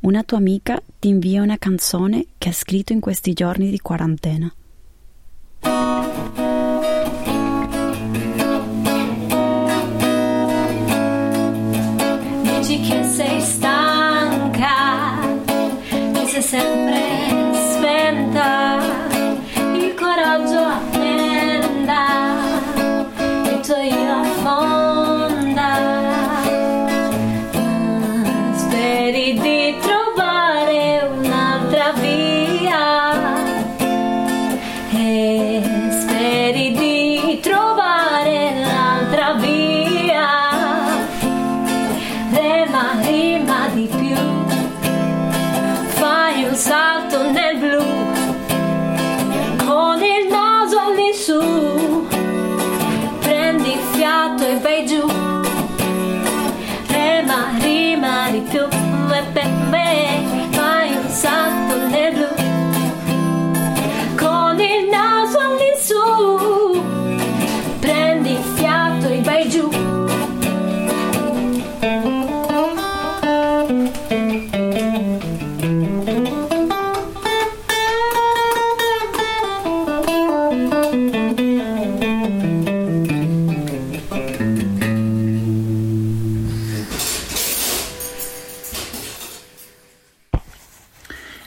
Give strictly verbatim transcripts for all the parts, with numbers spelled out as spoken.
una tua amica, ti invia una canzone che ha scritto in questi giorni di quarantena. Dici che sei stanca, che sei sempre spenta, il coraggio appenda, il tuo io affonda. Speri di trovare un'altra via e speri di trovare l'altra via, rema, rema di più, fai un salto nel blu, con il naso lì su, prendi fiato e vai giù, rema, rema di più. Per me fai un salto nel blu, con il naso all'insù, prendi il fiato e vai giù.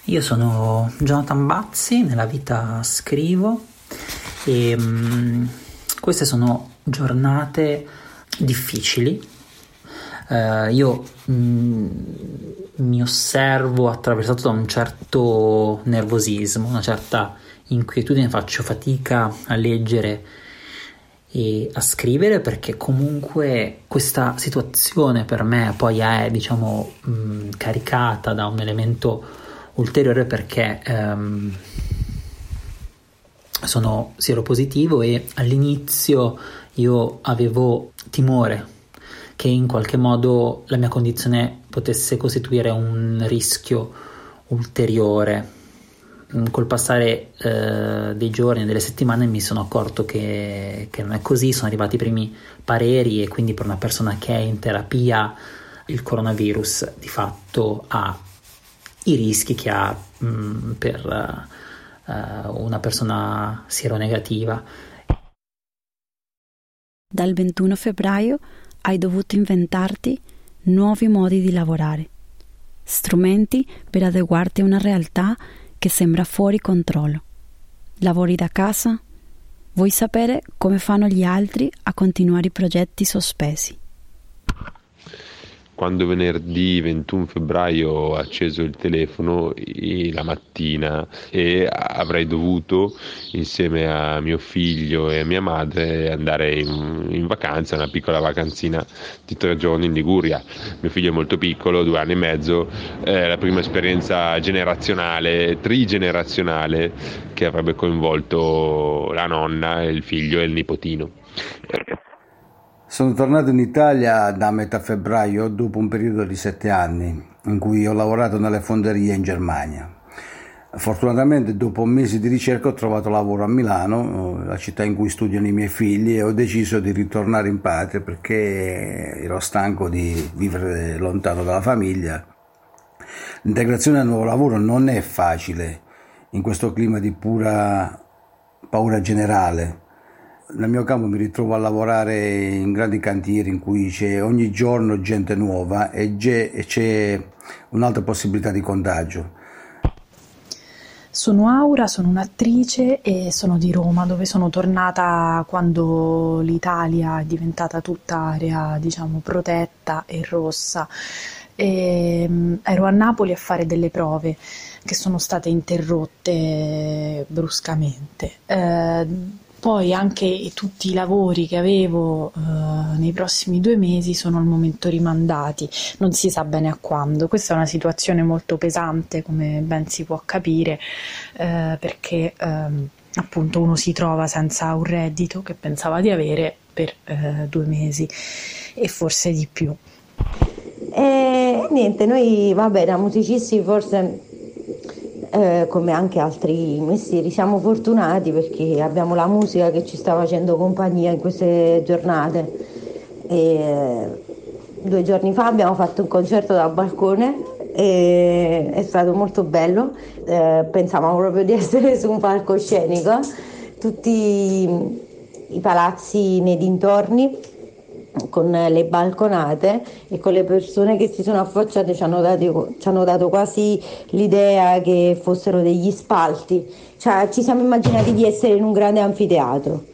Io sono Jonathan Bazzi, nella vita scrivo e mh, queste sono giornate difficili. Uh, io mh, mi osservo attraversato da un certo nervosismo, una certa inquietudine, faccio fatica a leggere e a scrivere perché comunque questa situazione per me poi è, diciamo, mh, caricata da un elemento ulteriore perché ehm, sono sieropositivo e all'inizio io avevo timore che in qualche modo la mia condizione potesse costituire un rischio ulteriore. Col passare eh, dei giorni e delle settimane mi sono accorto che, che non è così, sono arrivati i primi pareri e quindi per una persona che è in terapia il coronavirus di fatto ha i rischi che ha mh, per uh, una persona sieronegativa. Dal ventuno febbraio hai dovuto inventarti nuovi modi di lavorare, strumenti per adeguarti a una realtà che sembra fuori controllo. Lavori da casa? Vuoi sapere come fanno gli altri a continuare i progetti sospesi? Quando venerdì ventuno febbraio ho acceso il telefono e la mattina e avrei dovuto insieme a mio figlio e a mia madre andare in, in vacanza, una piccola vacanzina di tre giorni in Liguria. Mio figlio è molto piccolo, due anni e mezzo, è la prima esperienza generazionale, trigenerazionale che avrebbe coinvolto la nonna, il figlio e il nipotino. Sono tornato in Italia da metà febbraio dopo un periodo di sette anni in cui ho lavorato nelle fonderie in Germania. Fortunatamente dopo mesi di ricerca ho trovato lavoro a Milano, la città in cui studiano i miei figli, e ho deciso di ritornare in patria perché ero stanco di vivere lontano dalla famiglia. L'integrazione al nuovo lavoro non è facile in questo clima di pura paura generale. Nel mio campo mi ritrovo a lavorare in grandi cantieri in cui c'è ogni giorno gente nuova e c'è un'altra possibilità di contagio. Sono Aura, sono un'attrice e sono di Roma, dove sono tornata quando l'Italia è diventata tutta area, diciamo, protetta e rossa. E ero a Napoli a fare delle prove che sono state interrotte bruscamente. Eh, Poi anche tutti i lavori che avevo eh, nei prossimi due mesi sono al momento rimandati, non si sa bene a quando. Questa è una situazione molto pesante, come ben si può capire, eh, perché eh, appunto uno si trova senza un reddito che pensava di avere per eh, due mesi e forse di più. E niente, noi vabbè da musicisti forse... Eh, come anche altri mestieri siamo fortunati perché abbiamo la musica che ci sta facendo compagnia in queste giornate. E due giorni fa abbiamo fatto un concerto dal balcone e è stato molto bello, eh, pensavamo proprio di essere su un palcoscenico. Tutti i palazzi nei dintorni con le balconate e con le persone che si sono affacciate ci hanno dato, ci hanno dato quasi l'idea che fossero degli spalti, cioè ci siamo immaginati di essere in un grande anfiteatro.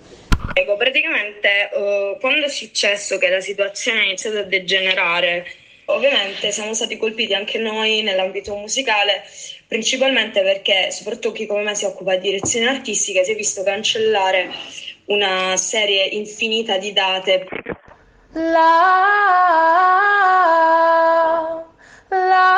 Ecco, praticamente eh, quando è successo che la situazione ha iniziato a degenerare, ovviamente siamo stati colpiti anche noi nell'ambito musicale, principalmente perché soprattutto chi come me si occupa di direzione artistica si è visto cancellare una serie infinita di date. La, la, la, la,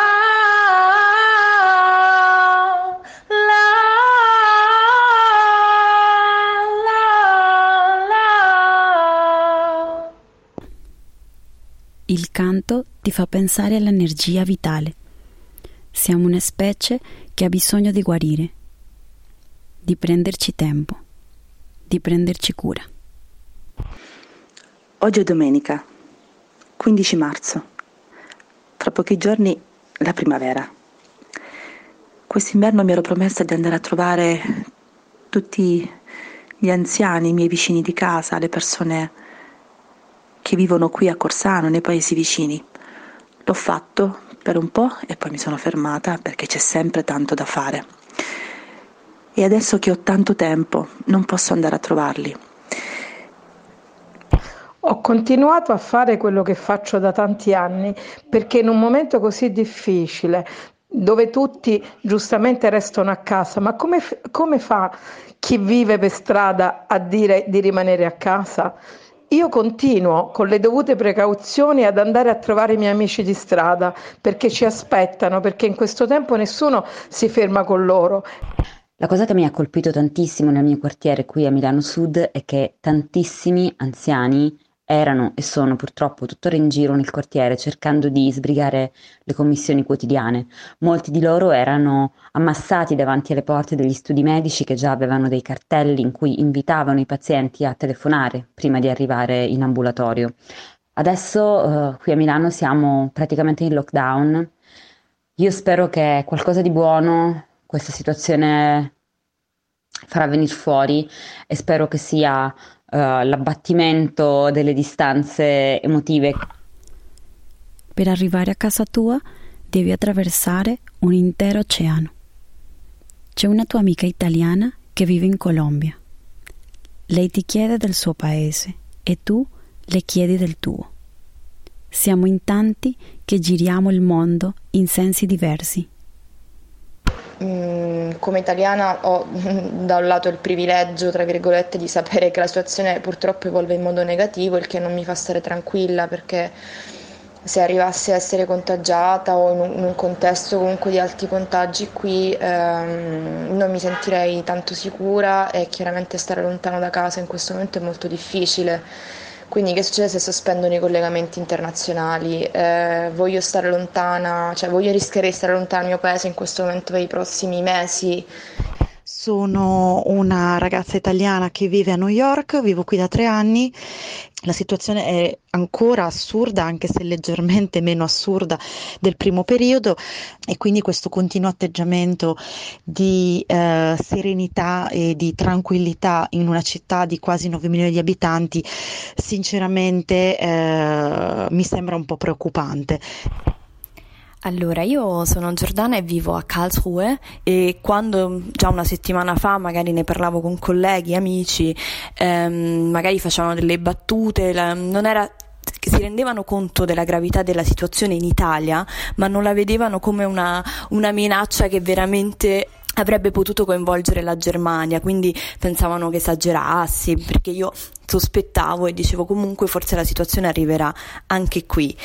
la. Il canto ti fa pensare all'energia vitale. Siamo una specie che ha bisogno di guarire, di prenderci tempo, di prenderci cura. Oggi è domenica, quindici marzo, tra pochi giorni la primavera. Quest'inverno mi ero promessa di andare a trovare tutti gli anziani, i miei vicini di casa, le persone che vivono qui a Corsano, nei paesi vicini. L'ho fatto per un po' e poi mi sono fermata perché c'è sempre tanto da fare. E adesso che ho tanto tempo non posso andare a trovarli. Ho continuato a fare quello che faccio da tanti anni, perché in un momento così difficile, dove tutti giustamente restano a casa, ma come, come fa chi vive per strada a dire di rimanere a casa? Io continuo con le dovute precauzioni ad andare a trovare i miei amici di strada, perché ci aspettano, perché in questo tempo nessuno si ferma con loro. La cosa che mi ha colpito tantissimo nel mio quartiere qui a Milano Sud è che tantissimi anziani erano e sono purtroppo tuttora in giro nel quartiere cercando di sbrigare le commissioni quotidiane. Molti di loro erano ammassati davanti alle porte degli studi medici che già avevano dei cartelli in cui invitavano i pazienti a telefonare prima di arrivare in ambulatorio. Adesso eh, qui a Milano siamo praticamente in lockdown. Io spero che qualcosa di buono questa situazione farà venire fuori e spero che sia Uh, l'abbattimento delle distanze emotive. Per arrivare a casa tua devi attraversare un intero oceano. C'è una tua amica italiana che vive in Colombia. Lei ti chiede del suo paese e tu le chiedi del tuo. Siamo in tanti che giriamo il mondo in sensi diversi. Come italiana ho da un lato il privilegio, tra virgolette, di sapere che la situazione purtroppo evolve in modo negativo, il che non mi fa stare tranquilla, perché se arrivassi a essere contagiata o in un contesto comunque di alti contagi qui ehm, non mi sentirei tanto sicura e chiaramente stare lontano da casa in questo momento è molto difficile. Quindi che succede se sospendono i collegamenti internazionali? Eh, voglio stare lontana, cioè voglio rischiare di stare lontana dal mio paese in questo momento per i prossimi mesi. Sono una ragazza italiana che vive a New York, vivo qui da tre anni. La situazione è ancora assurda, anche se leggermente meno assurda del primo periodo, e quindi questo continuo atteggiamento di eh, serenità e di tranquillità in una città di quasi nove milioni di abitanti, sinceramente eh, mi sembra un po' preoccupante. Allora, io sono Giordana e vivo a Karlsruhe e quando già una settimana fa magari ne parlavo con colleghi, amici, ehm, magari facevano delle battute, la, non era... si rendevano conto della gravità della situazione in Italia, ma non la vedevano come una, una minaccia che veramente avrebbe potuto coinvolgere la Germania, quindi pensavano che esagerassi, perché io sospettavo e dicevo comunque forse la situazione arriverà anche qui.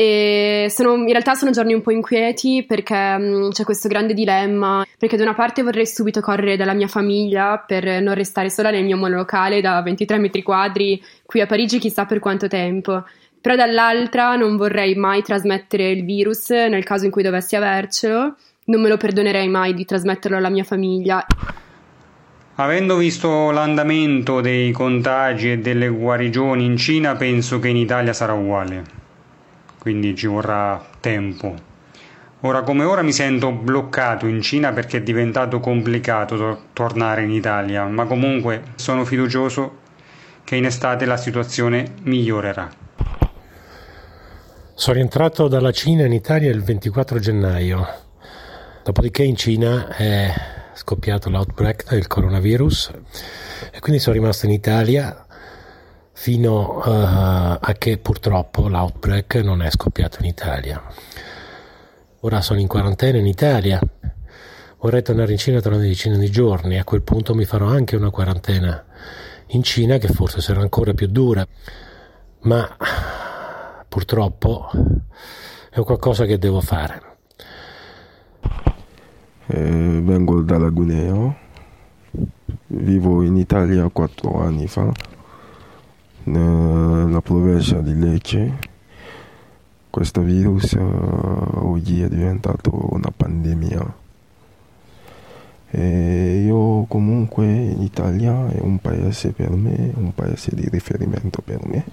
E sono, in realtà sono giorni un po' inquieti perché um, c'è questo grande dilemma, perché da una parte vorrei subito correre dalla mia famiglia per non restare sola nel mio monolocale da ventitré metri quadri qui a Parigi chissà per quanto tempo, però dall'altra non vorrei mai trasmettere il virus nel caso in cui dovessi avercelo, non me lo perdonerei mai di trasmetterlo alla mia famiglia. Avendo visto l'andamento dei contagi e delle guarigioni in Cina, penso che in Italia sarà uguale. Quindi ci vorrà tempo. Ora come ora mi sento bloccato in Cina perché è diventato complicato to- tornare in Italia, ma comunque sono fiducioso che in estate la situazione migliorerà. Sono rientrato dalla Cina in Italia il ventiquattro gennaio, dopodiché in Cina è scoppiato l'outbreak del coronavirus e quindi sono rimasto in Italia fino uh, a che purtroppo l'outbreak non è scoppiato in Italia. Ora sono in quarantena in Italia, vorrei tornare in Cina tra una decina di giorni, a quel punto mi farò anche una quarantena in Cina che forse sarà ancora più dura, ma purtroppo è qualcosa che devo fare. Eh, vengo dalla Guinea, vivo in Italia quattro anni fa, nella provincia di Lecce. Questo virus oggi è diventato una pandemia e io comunque in Italia è un paese per me, un paese di riferimento per me.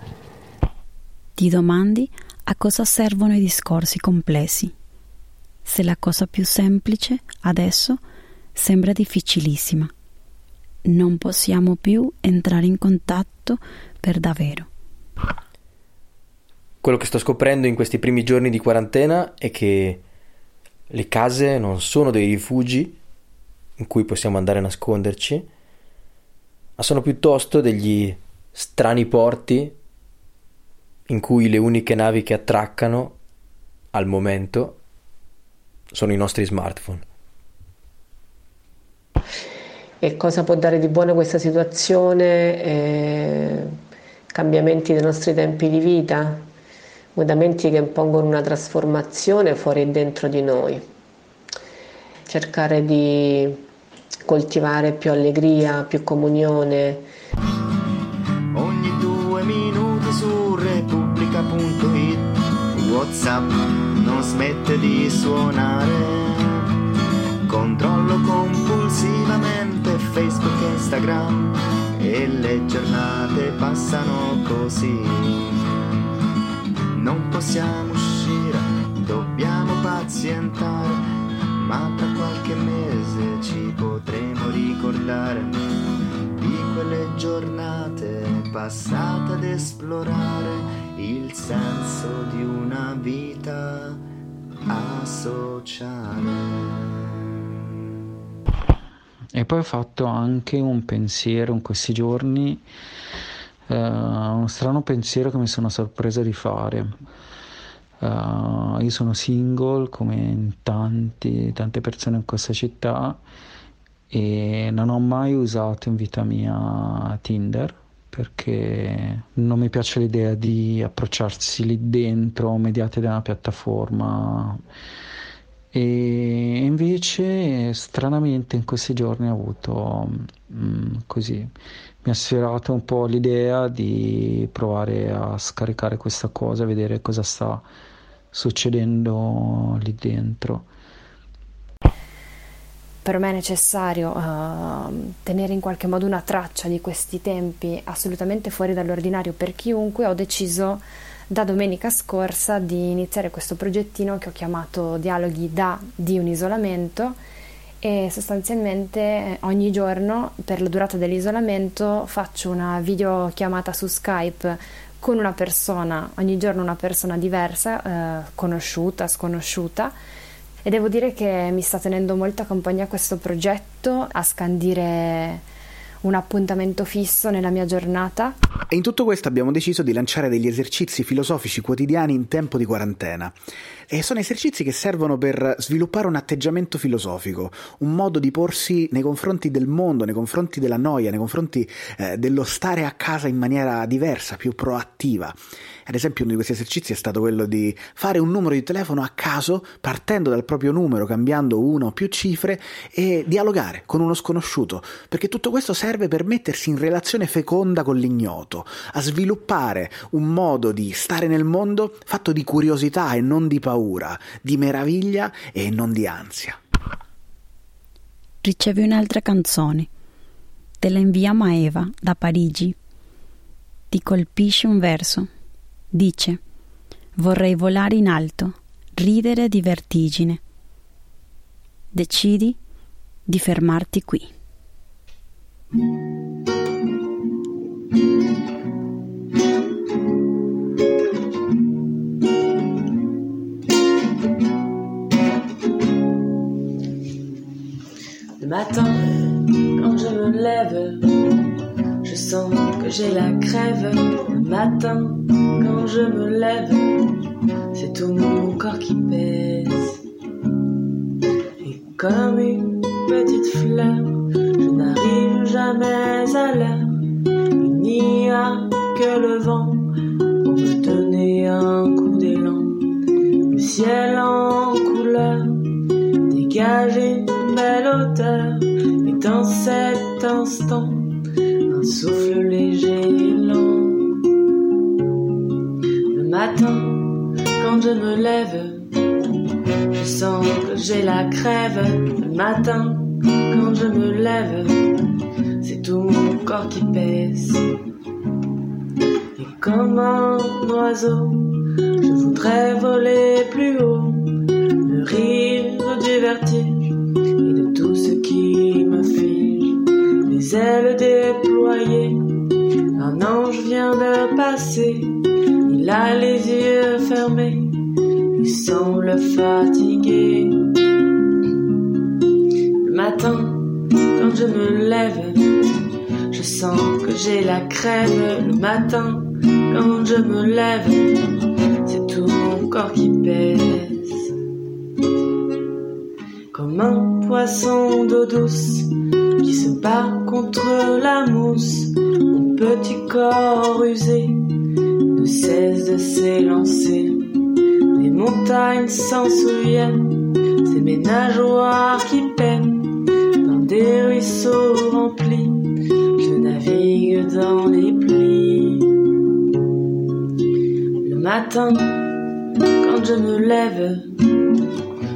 Ti domandi a cosa servono i discorsi complessi, se la cosa più semplice adesso sembra difficilissima. Non possiamo più entrare in contatto per davvero. Quello che sto scoprendo in questi primi giorni di quarantena è che le case non sono dei rifugi in cui possiamo andare a nasconderci, ma sono piuttosto degli strani porti in cui le uniche navi che attraccano al momento sono i nostri smartphone. E cosa può dare di buono questa situazione? Eh, cambiamenti dei nostri tempi di vita, mutamenti che impongono una trasformazione fuori e dentro di noi. Cercare di coltivare più allegria, più comunione. Ogni due minuti su repubblica punto it WhatsApp non smette di suonare. Controllo compulsivamente Facebook e Instagram e le giornate passano così. Non possiamo uscire, dobbiamo pazientare, ma tra qualche mese ci potremo ricordare di quelle giornate passate ad esplorare il senso di una vita asociale. E poi ho fatto anche un pensiero in questi giorni, eh, uno strano pensiero che mi sono sorpresa di fare. Uh, io sono single come in tanti, tante persone in questa città e non ho mai usato in vita mia Tinder perché non mi piace l'idea di approcciarsi lì dentro mediate da una piattaforma. E invece stranamente in questi giorni ho avuto mh, così, mi ha sfiorato un po' l'idea di provare a scaricare questa cosa, vedere cosa sta succedendo lì dentro. Per me è necessario uh, tenere in qualche modo una traccia di questi tempi assolutamente fuori dall'ordinario per chiunque. Ho deciso da domenica scorsa di iniziare questo progettino che ho chiamato Dialoghi da di un isolamento e sostanzialmente ogni giorno per la durata dell'isolamento faccio una videochiamata su Skype con una persona, ogni giorno una persona diversa, eh, conosciuta, sconosciuta, e devo dire che mi sta tenendo molta compagnia questo progetto a scandire un appuntamento fisso nella mia giornata. E in tutto questo abbiamo deciso di lanciare degli esercizi filosofici quotidiani in tempo di quarantena. E sono esercizi che servono per sviluppare un atteggiamento filosofico, un modo di porsi nei confronti del mondo, nei confronti della noia, nei confronti eh, dello stare a casa in maniera diversa, più proattiva. Ad esempio, uno di questi esercizi è stato quello di fare un numero di telefono a caso, partendo dal proprio numero, cambiando una o più cifre, e dialogare con uno sconosciuto, perché tutto questo serve per mettersi in relazione feconda con l'ignoto, a sviluppare un modo di stare nel mondo fatto di curiosità e non di paura, di meraviglia e non di ansia. Ricevi un'altra canzone, te la inviamo a Eva da Parigi. Ti colpisce un verso, dice: vorrei volare in alto, ridere di vertigine. Decidi di fermarti qui. Le matin, quand je me lève, je sens que j'ai la crève. Le matin, quand je me lève, c'est tout mon corps qui pèse. Et comme une petite fleur, je n'arrive jamais à l'heure. Il n'y a que le vent pour me donner un coup d'élan. Le ciel en couleur, dégagé une belle hauteur. Et dans cet instant, un souffle léger et lent. Le matin, quand je me lève, je sens que j'ai la crève. Le matin, quand je me lève, c'est tout mon corps qui pèse. Et comme un oiseau, je voudrais voler plus haut, le rire du vertige et de tout ce qui me fige. Les ailes déployées, un ange vient de passer. Il a les yeux fermés, il semble fatigué. Le matin, quand je me lève, je sens que j'ai la crève. Le matin, quand je me lève, c'est tout mon corps qui pèse. Comme un poisson d'eau douce qui se bat contre la mousse, mon petit corps usé ne cesse de s'élancer. Les montagnes s'en souviennent, c'est mes nageoires qui peinent. Des ruisseaux remplis, je navigue dans les plis. Le matin, quand je me lève,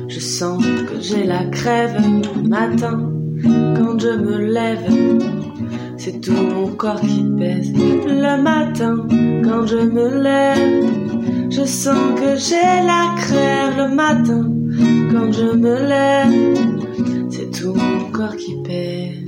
je sens que j'ai la crève. Le matin, quand je me lève, c'est tout mon corps qui pèse. Le matin, quand je me lève, je sens que j'ai la crève. Le matin, quand je me lève, c'est tout mon corps qui pèse.